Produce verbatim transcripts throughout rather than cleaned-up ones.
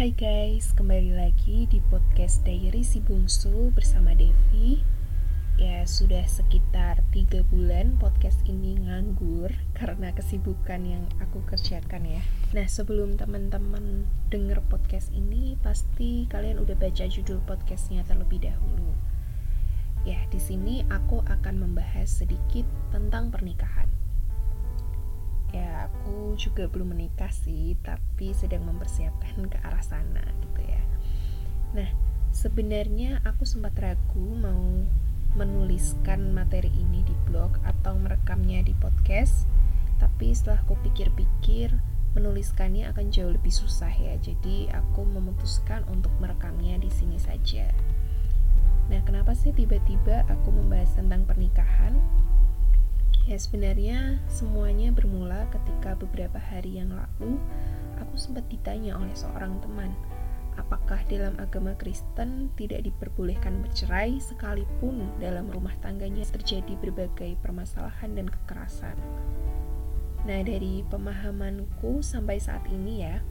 Hai guys, kembali lagi di podcast Diary si Bungsu bersama Devi. Ya, sudah sekitar tiga bulan podcast ini nganggur karena kesibukan yang aku kerjakan ya. Nah, sebelum teman-teman denger podcast ini, pasti kalian udah baca judul podcastnya terlebih dahulu. Ya, di sini aku akan membahas sedikit tentang pernikahan. Ya, aku juga belum menikah sih, tapi sedang mempersiapkan ke arah sana gitu ya. Nah, sebenarnya aku sempat ragu mau menuliskan materi ini di blog atau merekamnya di podcast, tapi setelah aku pikir-pikir, menuliskannya akan jauh lebih susah ya. Jadi, aku memutuskan untuk merekamnya di sini saja. Nah, kenapa sih tiba-tiba aku membahas tentang pernikahan? Ya, sebenarnya semuanya bermula ketika beberapa hari yang lalu aku sempat ditanya oleh seorang teman, apakah dalam agama Kristen tidak diperbolehkan bercerai sekalipun dalam rumah tangganya terjadi berbagai permasalahan dan kekerasan. Nah, dari pemahamanku sampai saat ini ya,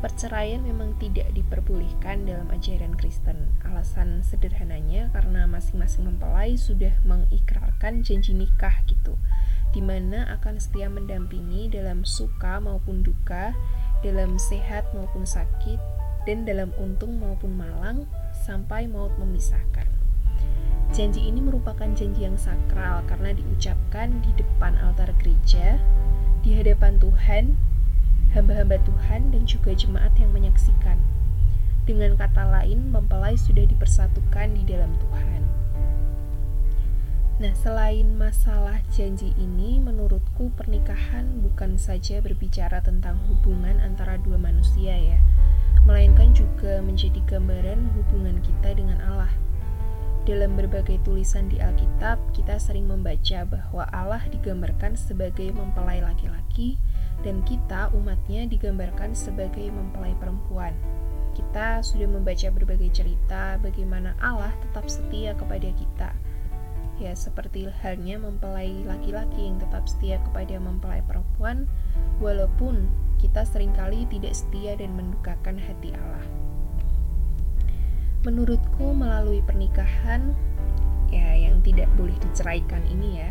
perceraian memang tidak diperbolehkan dalam ajaran Kristen. Alasan sederhananya karena masing-masing mempelai sudah mengikrarkan janji nikah gitu, dimana akan setia mendampingi dalam suka maupun duka, dalam sehat maupun sakit, dan dalam untung maupun malang, sampai maut memisahkan. Janji ini merupakan janji yang sakral karena diucapkan di depan altar gereja, di hadapan Tuhan, hamba-hamba Tuhan, dan juga jemaat yang menyaksikan. Dengan kata lain, mempelai sudah dipersatukan di dalam Tuhan. Nah, selain masalah janji ini, menurutku pernikahan bukan saja berbicara tentang hubungan antara dua manusia ya, melainkan juga menjadi gambaran hubungan kita dengan Allah. Dalam berbagai tulisan di Alkitab, kita sering membaca bahwa Allah digambarkan sebagai mempelai laki-laki, dan kita umatnya digambarkan sebagai mempelai perempuan. Kita sudah membaca berbagai cerita bagaimana Allah tetap setia kepada kita. Ya, seperti halnya mempelai laki-laki yang tetap setia kepada mempelai perempuan, walaupun kita seringkali tidak setia dan mendukakan hati Allah. Menurutku, melalui pernikahan ya yang tidak boleh diceraikan ini ya,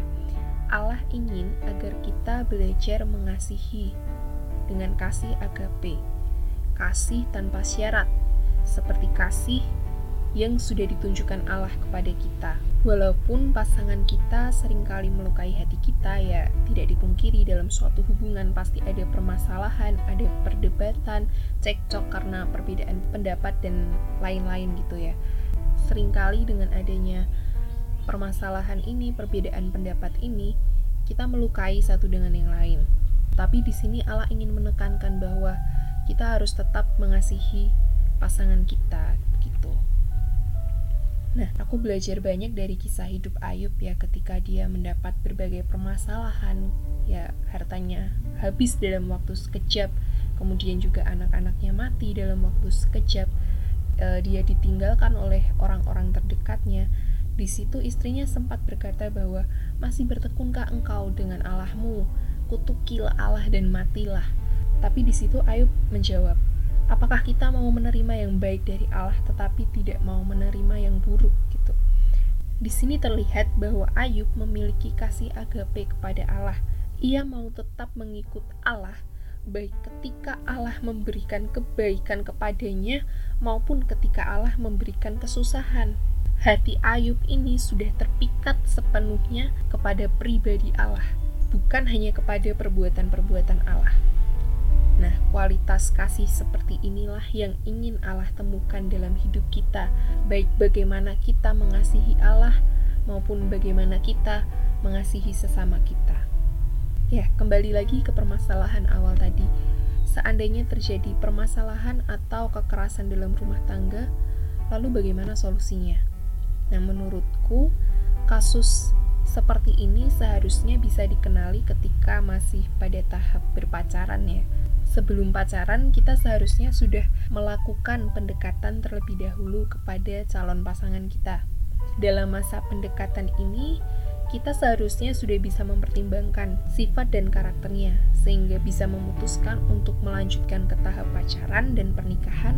Allah ingin agar kita belajar mengasihi dengan kasih agape, kasih tanpa syarat, seperti kasih yang sudah ditunjukkan Allah kepada kita. Walaupun pasangan kita seringkali melukai hati kita ya, tidak dipungkiri dalam suatu hubungan pasti ada permasalahan, ada perdebatan, cekcok karena perbedaan pendapat dan lain-lain gitu ya. Seringkali dengan adanya permasalahan ini, perbedaan pendapat ini, kita melukai satu dengan yang lain. Tapi di sini Allah ingin menekankan bahwa kita harus tetap mengasihi pasangan kita gitu. Nah, aku belajar banyak dari kisah hidup Ayub ya, ketika dia mendapat berbagai permasalahan, ya hartanya habis dalam waktu sekejap, kemudian juga anak-anaknya mati dalam waktu sekejap, e, dia ditinggalkan oleh orang-orang terdekatnya. Di situ istrinya sempat berkata bahwa masih bertekunkah engkau dengan Allahmu? Kutukilah Allah dan matilah. Tapi di situ Ayub menjawab, apakah kita mau menerima yang baik dari Allah tetapi tidak mau menerima yang buruk gitu. Di sini terlihat bahwa Ayub memiliki kasih agape kepada Allah. Ia mau tetap mengikut Allah, baik ketika Allah memberikan kebaikan kepadanya maupun ketika Allah memberikan kesusahan. Hati Ayub ini sudah terpikat sepenuhnya kepada pribadi Allah, bukan hanya kepada perbuatan-perbuatan Allah. Nah, kualitas kasih seperti inilah yang ingin Allah temukan dalam hidup kita, baik bagaimana kita mengasihi Allah maupun bagaimana kita mengasihi sesama kita. Ya, kembali lagi ke permasalahan awal tadi. Seandainya terjadi permasalahan atau kekerasan dalam rumah tangga, lalu bagaimana solusinya? Nah, menurutku kasus seperti ini seharusnya bisa dikenali ketika masih pada tahap berpacaran ya. Sebelum pacaran, kita seharusnya sudah melakukan pendekatan terlebih dahulu kepada calon pasangan kita. Dalam masa pendekatan ini, kita seharusnya sudah bisa mempertimbangkan sifat dan karakternya, sehingga bisa memutuskan untuk melanjutkan ke tahap pacaran dan pernikahan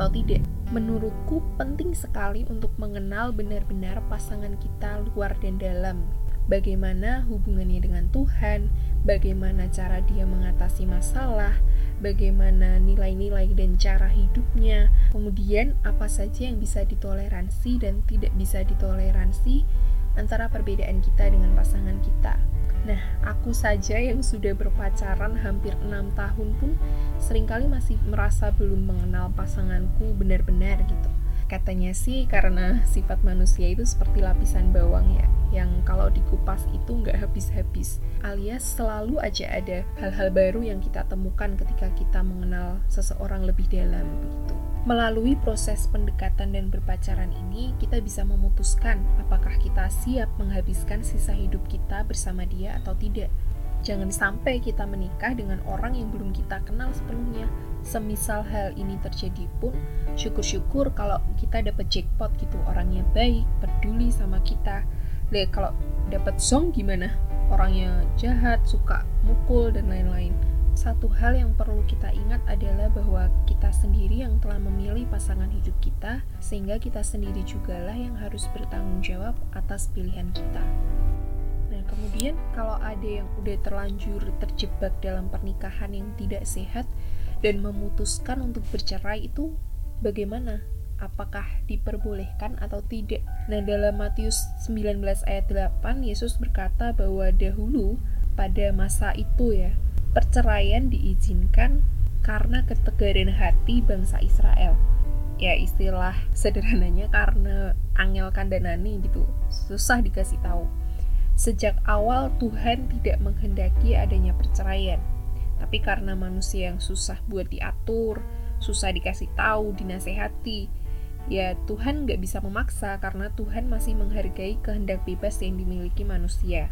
atau tidak. Menurutku penting sekali untuk mengenal benar-benar pasangan kita luar dan dalam. Bagaimana hubungannya dengan Tuhan, bagaimana cara dia mengatasi masalah, bagaimana nilai-nilai dan cara hidupnya, kemudian apa saja yang bisa ditoleransi dan tidak bisa ditoleransi antara perbedaan kita dengan pasangan kita. Nah, aku saja yang sudah berpacaran hampir enam tahun pun seringkali masih merasa belum mengenal pasanganku benar-benar gitu. Katanya sih karena sifat manusia itu seperti lapisan bawang ya, yang kalau dikupas itu nggak habis-habis, alias selalu aja ada hal-hal baru yang kita temukan ketika kita mengenal seseorang lebih dalam begitu. Melalui proses pendekatan dan berpacaran ini, kita bisa memutuskan apakah kita siap menghabiskan sisa hidup kita bersama dia atau tidak. Jangan sampai kita menikah dengan orang yang belum kita kenal sepenuhnya. Semisal hal ini terjadi pun, syukur-syukur kalau kita dapat jackpot gitu, orangnya baik, peduli sama kita. Deh, kalau dapat zong gimana? Orangnya jahat, suka mukul, dan lain-lain. Satu hal yang perlu kita ingat adalah bahwa kita sendiri yang telah memilih pasangan hidup kita, sehingga kita sendiri jugalah yang harus bertanggung jawab atas pilihan kita. Nah, kemudian kalau ada yang udah terlanjur terjebak dalam pernikahan yang tidak sehat dan memutuskan untuk bercerai itu bagaimana? Apakah diperbolehkan atau tidak? Nah, dalam Matius sembilan belas ayat delapan, Yesus berkata bahwa dahulu pada masa itu ya, perceraian diizinkan karena ketegaran hati bangsa Israel. Ya, istilah sederhananya karena angel kandanani gitu, susah dikasih tahu. Sejak awal Tuhan tidak menghendaki adanya perceraian, tapi karena manusia yang susah buat diatur, susah dikasih tahu, dinasehati, ya Tuhan gak bisa memaksa karena Tuhan masih menghargai kehendak bebas yang dimiliki manusia.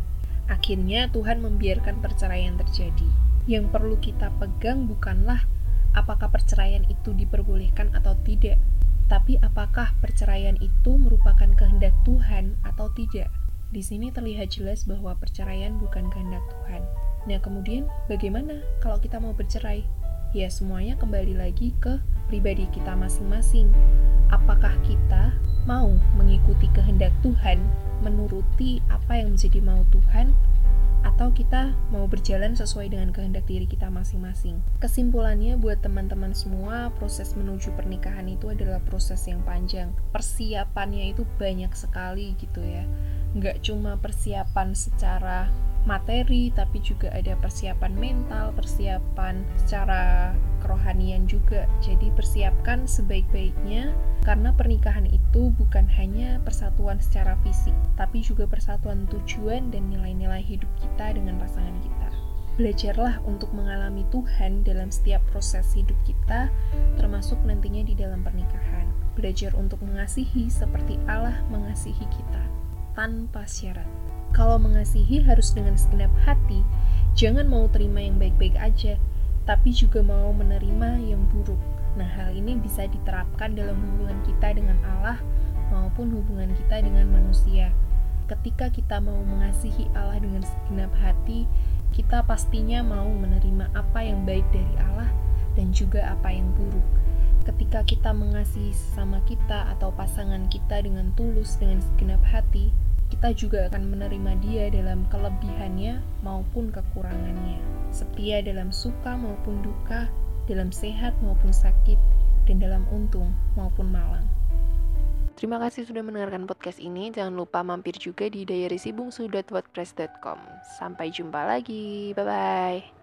Akhirnya Tuhan membiarkan perceraian terjadi. Yang perlu kita pegang bukanlah apakah perceraian itu diperbolehkan atau tidak, tapi apakah perceraian itu merupakan kehendak Tuhan atau tidak. Di sini terlihat jelas bahwa perceraian bukan kehendak Tuhan. Nah, kemudian bagaimana kalau kita mau bercerai? Ya, semuanya kembali lagi ke pribadi kita masing-masing. Apakah kita mau mengikuti kehendak Tuhan, menuruti apa yang menjadi mau Tuhan, atau kita mau berjalan sesuai dengan kehendak diri kita masing-masing? Kesimpulannya buat teman-teman semua, proses menuju pernikahan itu adalah proses yang panjang. Persiapannya itu banyak sekali gitu ya. Nggak cuma persiapan secara materi, tapi juga ada persiapan mental, persiapan secara kerohanian juga. Jadi persiapkan sebaik-baiknya, karena pernikahan itu bukan hanya persatuan secara fisik, tapi juga persatuan tujuan dan nilai-nilai hidup kita dengan pasangan kita. Belajarlah untuk mengalami Tuhan dalam setiap proses hidup kita, termasuk nantinya di dalam pernikahan. Belajar untuk mengasihi seperti Allah mengasihi kita, tanpa syarat. Kalau mengasihi harus dengan segenap hati, jangan mau terima yang baik-baik aja, tapi juga mau menerima yang buruk. Nah, hal ini bisa diterapkan dalam hubungan kita dengan Allah maupun hubungan kita dengan manusia. Ketika kita mau mengasihi Allah dengan segenap hati, kita pastinya mau menerima apa yang baik dari Allah dan juga apa yang buruk. Ketika kita mengasihi sesama kita atau pasangan kita dengan tulus, dengan segenap hati, kita juga akan menerima dia dalam kelebihannya maupun kekurangannya, setia dalam suka maupun duka, dalam sehat maupun sakit, dan dalam untung maupun malang. Terima kasih sudah mendengarkan podcast ini. Jangan lupa mampir juga di diary si bungsu dot wordpress dot com. Sampai jumpa lagi. Bye-bye.